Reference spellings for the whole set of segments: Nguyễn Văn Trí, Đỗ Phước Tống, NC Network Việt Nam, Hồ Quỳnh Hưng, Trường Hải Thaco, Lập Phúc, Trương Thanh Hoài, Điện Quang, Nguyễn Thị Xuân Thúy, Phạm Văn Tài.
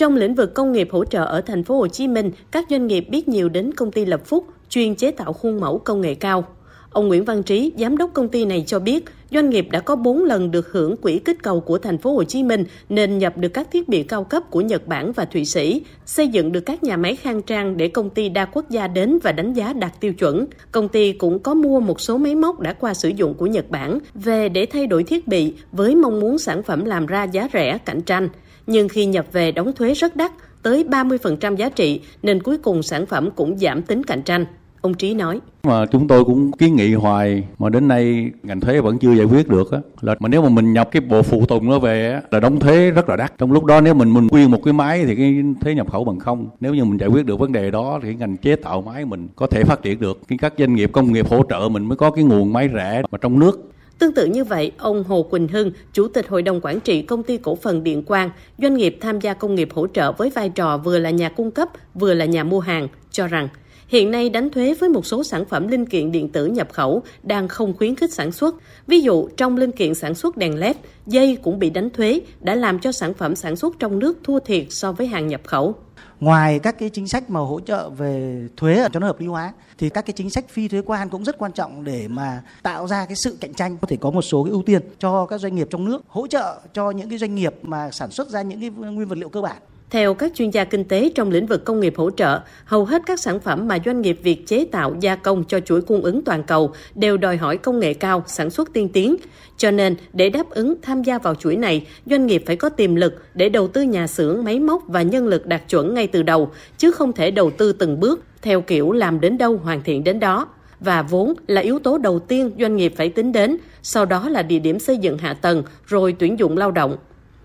Trong lĩnh vực công nghiệp hỗ trợ ở thành phố Hồ Chí Minh, các doanh nghiệp biết nhiều đến công ty Lập Phúc, chuyên chế tạo khuôn mẫu công nghệ cao. Ông Nguyễn Văn Trí, giám đốc công ty này cho biết, doanh nghiệp đã có 4 lần được hưởng quỹ kích cầu của thành phố Hồ Chí Minh nên nhập được các thiết bị cao cấp của Nhật Bản và Thụy Sĩ, xây dựng được các nhà máy khang trang để công ty đa quốc gia đến và đánh giá đạt tiêu chuẩn. Công ty cũng có mua một số máy móc đã qua sử dụng của Nhật Bản về để thay đổi thiết bị với mong muốn sản phẩm làm ra giá rẻ, cạnh tranh. Nhưng khi nhập về đóng thuế rất đắt, tới 30% giá trị nên cuối cùng sản phẩm cũng giảm tính cạnh tranh. Ông Trí nói. Mà chúng tôi cũng kiến nghị hoài mà đến nay ngành thuế vẫn chưa giải quyết được á, là mà nếu mà mình nhập cái bộ phụ tùng nó về á, là đóng thuế rất là đắt. Trong lúc đó nếu mình quyên một cái máy thì cái thuế nhập khẩu bằng không. Nếu như mình giải quyết được vấn đề đó thì ngành chế tạo máy mình có thể phát triển được. Các doanh nghiệp công nghiệp hỗ trợ mình mới có cái nguồn máy rẻ mà trong nước. Tương tự như vậy, ông Hồ Quỳnh Hưng, Chủ tịch Hội đồng Quản trị Công ty Cổ phần Điện Quang, doanh nghiệp tham gia công nghiệp hỗ trợ với vai trò vừa là nhà cung cấp, vừa là nhà mua hàng, cho rằng hiện nay đánh thuế với một số sản phẩm linh kiện điện tử nhập khẩu đang không khuyến khích sản xuất. Ví dụ, trong linh kiện sản xuất đèn LED, dây cũng bị đánh thuế, đã làm cho sản phẩm sản xuất trong nước thua thiệt so với hàng nhập khẩu. Ngoài các cái chính sách mà hỗ trợ về thuế cho nó hợp lý hóa thì các cái chính sách phi thuế quan cũng rất quan trọng để mà tạo ra cái sự cạnh tranh, có thể có một số cái ưu tiên cho các doanh nghiệp trong nước, hỗ trợ cho những cái doanh nghiệp mà sản xuất ra những cái nguyên vật liệu cơ bản. Theo các chuyên gia kinh tế trong lĩnh vực công nghiệp hỗ trợ, hầu hết các sản phẩm mà doanh nghiệp Việt chế tạo gia công cho chuỗi cung ứng toàn cầu đều đòi hỏi công nghệ cao, sản xuất tiên tiến. Cho nên, để đáp ứng tham gia vào chuỗi này, doanh nghiệp phải có tiềm lực để đầu tư nhà xưởng, máy móc và nhân lực đạt chuẩn ngay từ đầu, chứ không thể đầu tư từng bước, theo kiểu làm đến đâu hoàn thiện đến đó. Và vốn là yếu tố đầu tiên doanh nghiệp phải tính đến, sau đó là địa điểm xây dựng hạ tầng, rồi tuyển dụng lao động.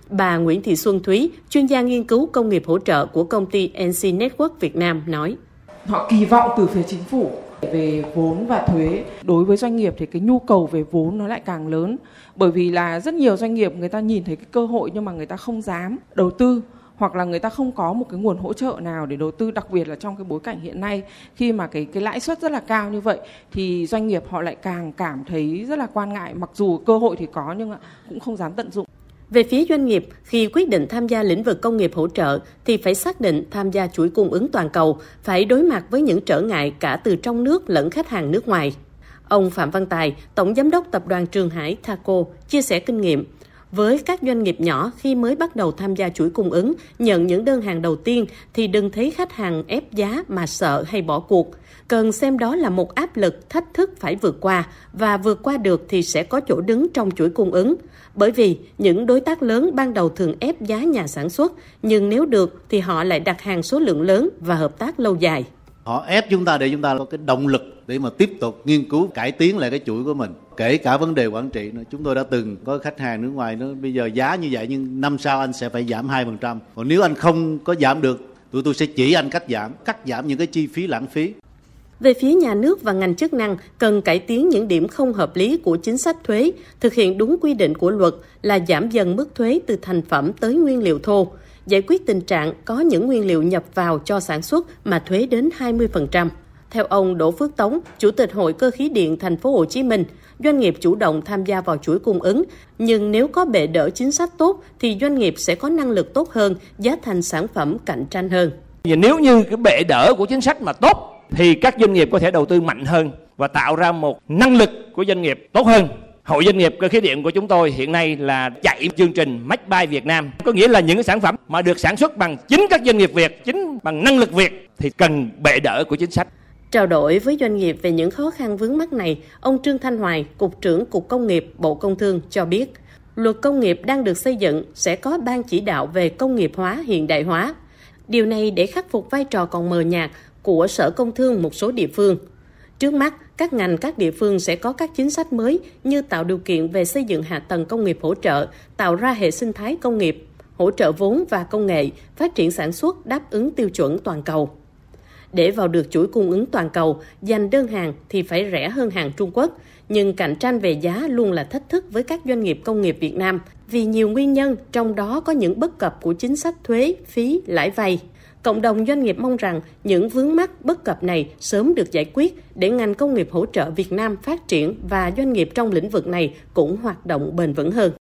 Bà Nguyễn Thị Xuân Thúy, chuyên gia nghiên cứu công nghiệp hỗ trợ của công ty NC Network Việt Nam nói. Họ kỳ vọng từ phía chính phủ về vốn và thuế. Đối với doanh nghiệp thì cái nhu cầu về vốn nó lại càng lớn. Bởi vì là rất nhiều doanh nghiệp người ta nhìn thấy cái cơ hội nhưng mà người ta không dám đầu tư. Hoặc là người ta không có một cái nguồn hỗ trợ nào để đầu tư, đặc biệt là trong cái bối cảnh hiện nay khi mà cái lãi suất rất là cao như vậy thì doanh nghiệp họ lại càng cảm thấy rất là quan ngại, mặc dù cơ hội thì có nhưng cũng không dám tận dụng. Về phía doanh nghiệp, khi quyết định tham gia lĩnh vực công nghiệp hỗ trợ thì phải xác định tham gia chuỗi cung ứng toàn cầu, phải đối mặt với những trở ngại cả từ trong nước lẫn khách hàng nước ngoài. Ông Phạm Văn Tài, Tổng Giám đốc Tập đoàn Trường Hải Thaco, chia sẻ kinh nghiệm. Với các doanh nghiệp nhỏ khi mới bắt đầu tham gia chuỗi cung ứng, nhận những đơn hàng đầu tiên thì đừng thấy khách hàng ép giá mà sợ hay bỏ cuộc. Cần xem đó là một áp lực, thách thức phải vượt qua và vượt qua được thì sẽ có chỗ đứng trong chuỗi cung ứng. Bởi vì những đối tác lớn ban đầu thường ép giá nhà sản xuất, nhưng nếu được thì họ lại đặt hàng số lượng lớn và hợp tác lâu dài. Họ ép chúng ta để chúng ta có cái động lực để mà tiếp tục nghiên cứu, cải tiến lại cái chuỗi của mình. Kể cả vấn đề quản trị, chúng tôi đã từng có khách hàng nước ngoài, nó bây giờ giá như vậy nhưng năm sau anh sẽ phải giảm 2%. Còn nếu anh không có giảm được, tụi tôi sẽ chỉ anh cắt giảm những cái chi phí lãng phí. Về phía nhà nước và ngành chức năng, cần cải tiến những điểm không hợp lý của chính sách thuế, thực hiện đúng quy định của luật là giảm dần mức thuế từ thành phẩm tới nguyên liệu thô, giải quyết tình trạng có những nguyên liệu nhập vào cho sản xuất mà thuế đến 20%. Theo ông Đỗ Phước Tống, Chủ tịch Hội Cơ khí điện Thành phố Hồ Chí Minh, doanh nghiệp chủ động tham gia vào chuỗi cung ứng, nhưng nếu có bệ đỡ chính sách tốt thì doanh nghiệp sẽ có năng lực tốt hơn, giá thành sản phẩm cạnh tranh hơn. Nếu như cái bệ đỡ của chính sách mà tốt thì các doanh nghiệp có thể đầu tư mạnh hơn và tạo ra một năng lực của doanh nghiệp tốt hơn. Hội doanh nghiệp cơ khí điện của chúng tôi hiện nay là chạy chương trình Made by Việt Nam, có nghĩa là những sản phẩm mà được sản xuất bằng chính các doanh nghiệp Việt, chính bằng năng lực Việt thì cần bệ đỡ của chính sách. Trao đổi với doanh nghiệp về những khó khăn vướng mắc này, ông Trương Thanh Hoài, Cục trưởng Cục Công nghiệp, Bộ Công Thương cho biết, luật công nghiệp đang được xây dựng sẽ có ban chỉ đạo về công nghiệp hóa, hiện đại hóa. Điều này để khắc phục vai trò còn mờ nhạt của Sở Công Thương một số địa phương. Trước mắt, các ngành, các địa phương sẽ có các chính sách mới như tạo điều kiện về xây dựng hạ tầng công nghiệp hỗ trợ, tạo ra hệ sinh thái công nghiệp, hỗ trợ vốn và công nghệ, phát triển sản xuất đáp ứng tiêu chuẩn toàn cầu. Để vào được chuỗi cung ứng toàn cầu, giành đơn hàng thì phải rẻ hơn hàng Trung Quốc, nhưng cạnh tranh về giá luôn là thách thức với các doanh nghiệp công nghiệp Việt Nam vì nhiều nguyên nhân, trong đó có những bất cập của chính sách thuế, phí, lãi vay. Cộng đồng doanh nghiệp mong rằng những vướng mắc bất cập này sớm được giải quyết để ngành công nghiệp hỗ trợ Việt Nam phát triển và doanh nghiệp trong lĩnh vực này cũng hoạt động bền vững hơn.